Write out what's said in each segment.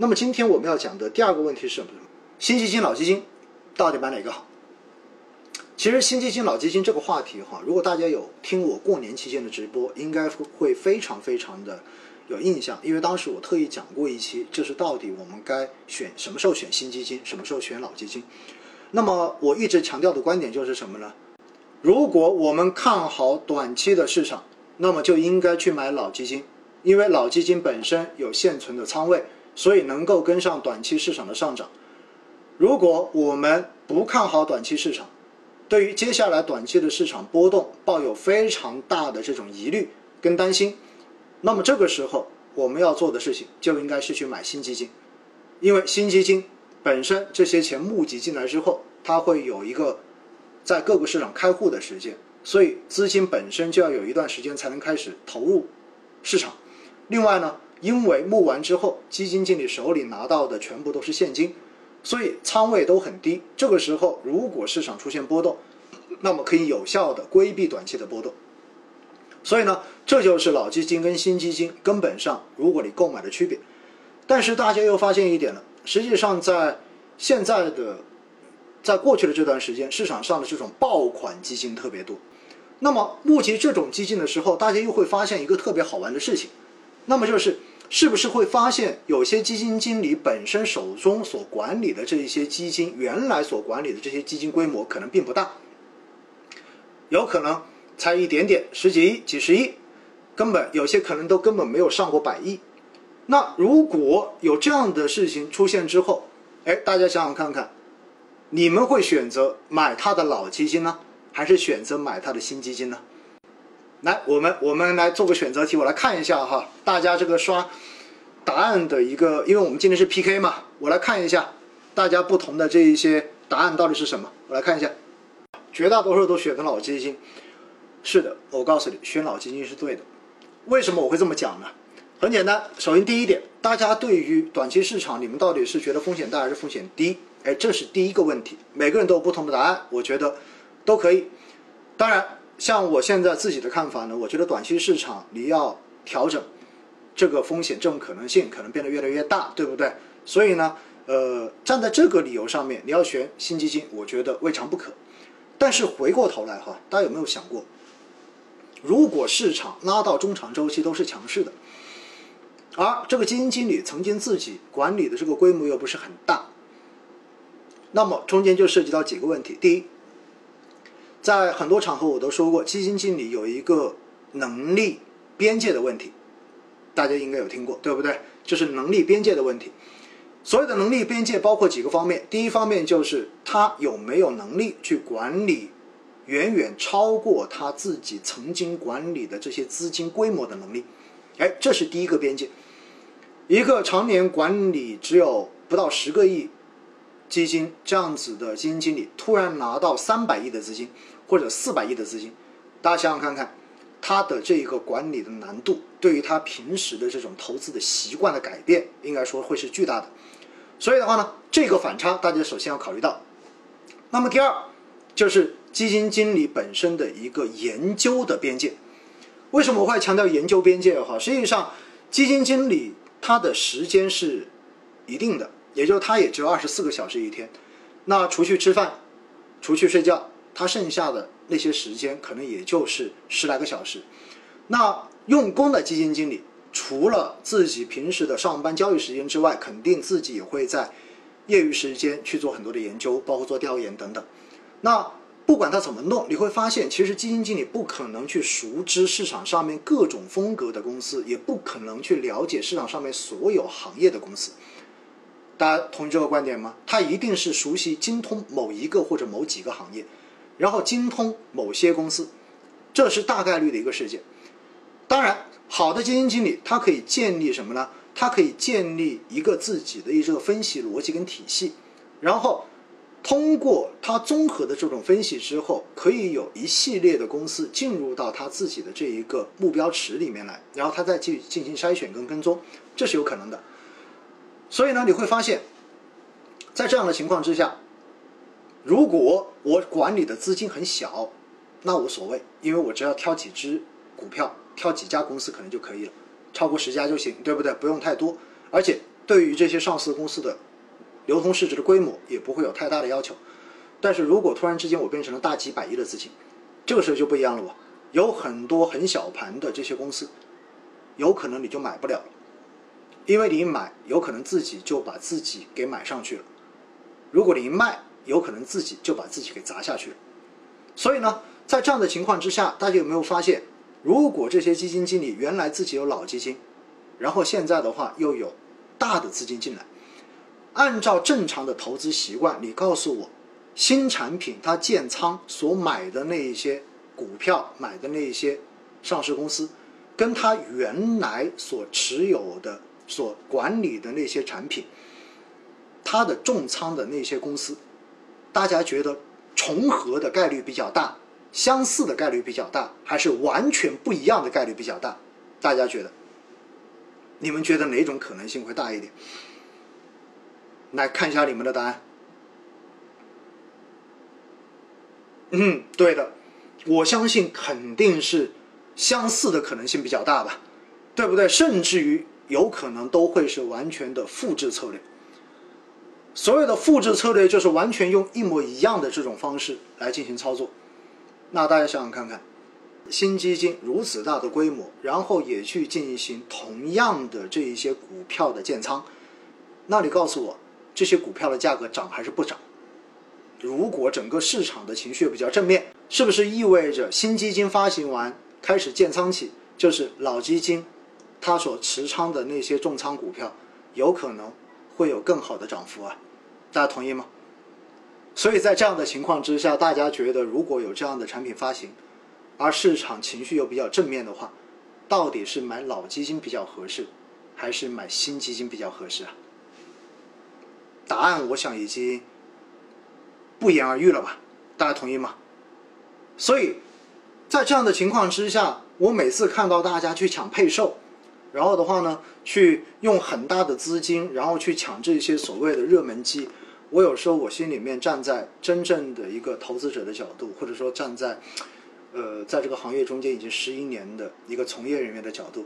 那么今天我们要讲的第二个问题是什么？新基金、老基金到底买哪个好？其实新基金、老基金这个话题哈，如果大家有听我过年期间的直播，应该会非常非常的有印象，因为当时我特意讲过一期，就是到底我们该选什么时候选新基金，什么时候选老基金。那么我一直强调的观点就是什么呢？如果我们看好短期的市场，那么就应该去买老基金，因为老基金本身有现存的仓位，所以能够跟上短期市场的上涨。如果我们不看好短期市场，对于接下来短期的市场波动抱有非常大的这种疑虑跟担心，那么这个时候我们要做的事情就应该是去买新基金，因为新基金本身这些钱募集进来之后，它会有一个在各个市场开户的时间，所以资金本身就要有一段时间才能开始投入市场。另外呢，因为募完之后基金经理手里拿到的全部都是现金，所以仓位都很低，这个时候如果市场出现波动，那么可以有效的规避短期的波动。所以呢，这就是老基金跟新基金根本上如果你购买的区别。但是大家又发现一点了，实际上在过去的这段时间，市场上的这种爆款基金特别多。那么募集这种基金的时候，大家又会发现一个特别好玩的事情，那么就是是不是会发现有些基金经理本身手中所管理的这些基金，原来所管理的这些基金规模可能并不大，有可能才一点点，十几亿、几十亿，有些可能都根本没有上过百亿。那如果有这样的事情出现之后，大家想想看看，你们会选择买他的老基金呢，还是选择买他的新基金呢？来，我们来做个选择题，我来看一下哈，大家这个刷答案的一个，因为我们今天是 PK 嘛，我来看一下大家不同的这一些答案到底是什么。我来看一下，绝大多数都选择老基金。是的，我告诉你，选老基金是对的。为什么我会这么讲呢？很简单，首先第一点，大家对于短期市场，你们到底是觉得风险大还是风险低？这是第一个问题，每个人都有不同的答案，我觉得都可以。当然像我现在自己的看法呢，我觉得短期市场你要调整这个风险，这种可能性可能变得越来越大，对不对？所以呢站在这个理由上面，你要选新基金，我觉得未尝不可。但是回过头来哈，大家有没有想过，如果市场拉到中长周期都是强势的，而这个基金经理曾经自己管理的这个规模又不是很大，那么中间就涉及到几个问题。第一，在很多场合我都说过，基金经理有一个能力边界的问题，大家应该有听过，对不对？就是能力边界的问题。所谓的能力边界包括几个方面，第一方面就是他有没有能力去管理远远超过他自己曾经管理的这些资金规模的能力，这是第一个边界。一个常年管理只有不到10个亿基金这样子的基金经理，突然拿到300亿的资金或者400亿的资金，大家想想看看，他的这个管理的难度对于他平时的这种投资的习惯的改变，应该说会是巨大的。所以的话呢，这个反差大家首先要考虑到。那么第二就是基金经理本身的一个研究的边界。为什么我会强调研究边界？实际上基金经理他的时间是一定的，也就是他也只有24个小时一天，那除去吃饭除去睡觉，他剩下的那些时间可能也就是10来个小时。那用功的基金经理除了自己平时的上班交易时间之外，肯定自己也会在业余时间去做很多的研究，包括做调研等等。那不管他怎么弄，你会发现其实基金经理不可能去熟知市场上面各种风格的公司，也不可能去了解市场上面所有行业的公司。大家同意这个观点吗？他一定是熟悉精通某一个或者某几个行业，然后精通某些公司，这是大概率的一个事件。当然好的基金经理他可以建立什么呢？他可以建立一个自己的一个分析逻辑跟体系，然后通过他综合的这种分析之后，可以有一系列的公司进入到他自己的这一个目标池里面来，然后他再去进行筛选跟跟踪，这是有可能的。所以呢，你会发现在这样的情况之下，如果我管理的资金很小，那无所谓，因为我只要挑几只股票挑几家公司可能就可以了，超过10家就行，对不对？不用太多，而且对于这些上市公司的流通市值的规模也不会有太大的要求。但是如果突然之间我变成了大几百亿的资金，这个时候就不一样了吧？有很多很小盘的这些公司，有可能你就买不了了，因为你买有可能自己就把自己给买上去了；如果你一卖，有可能自己就把自己给砸下去了。所以呢，在这样的情况之下，大家有没有发现，如果这些基金经理原来自己有老基金，然后现在的话又有大的资金进来，按照正常的投资习惯，你告诉我，新产品它建仓所买的那一些股票，买的那一些上市公司，跟它原来所持有的、所管理的那些产品，它的重仓的那些公司，大家觉得重合的概率比较大，相似的概率比较大，还是完全不一样的概率比较大？大家觉得，你们觉得哪种可能性会大一点？来看一下你们的答案。对的，我相信肯定是相似的可能性比较大吧，对不对？甚至于有可能都会是完全的复制策略。所有的复制策略就是完全用一模一样的这种方式来进行操作。那大家想想看看，新基金如此大的规模，然后也去进行同样的这一些股票的建仓，那你告诉我，这些股票的价格涨还是不涨？如果整个市场的情绪比较正面，是不是意味着新基金发行完开始建仓起，就是老基金它所持仓的那些重仓股票有可能会有更好的涨幅啊？大家同意吗？所以在这样的情况之下，大家觉得如果有这样的产品发行，而市场情绪又比较正面的话，到底是买老基金比较合适，还是买新基金比较合适啊？答案我想已经不言而喻了吧，大家同意吗？所以在这样的情况之下，我每次看到大家去抢配售，然后的话呢去用很大的资金，然后去抢这些所谓的热门机，我有时候我心里面站在真正的一个投资者的角度，或者说站在在这个行业中间已经11年的一个从业人员的角度，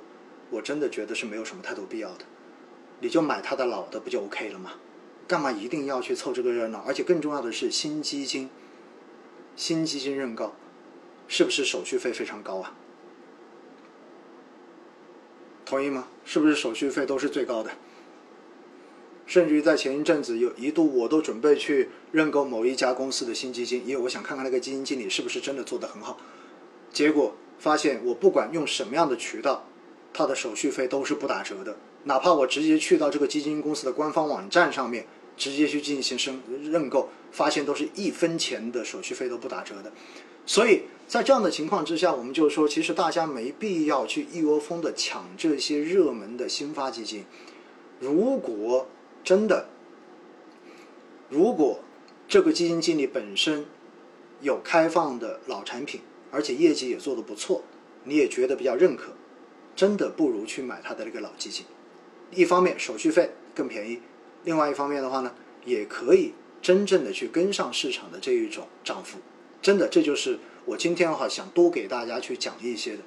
我真的觉得是没有什么太多必要的。你就买他的老的不就 OK 了吗？干嘛一定要去凑这个热闹？而且更重要的是，新基金认购是不是手续费非常高啊？同意吗？是不是手续费都是最高的？甚至于在前一阵子有一度我都准备去认购某一家公司的新基金，因为我想看看那个基金经理是不是真的做得很好，结果发现我不管用什么样的渠道，它的手续费都是不打折的，哪怕我直接去到这个基金公司的官方网站上面直接去进行认购，发现都是1分钱的手续费都不打折的。所以在这样的情况之下，我们就说其实大家没必要去一窝蜂的抢这些热门的新发基金。如果这个基金经理本身有开放的老产品，而且业绩也做得不错，你也觉得比较认可，真的不如去买他的那个老基金。一方面手续费更便宜，另外一方面的话呢，也可以真正的去跟上市场的这一种涨幅。真的，这就是我今天的话想多给大家去讲一些的。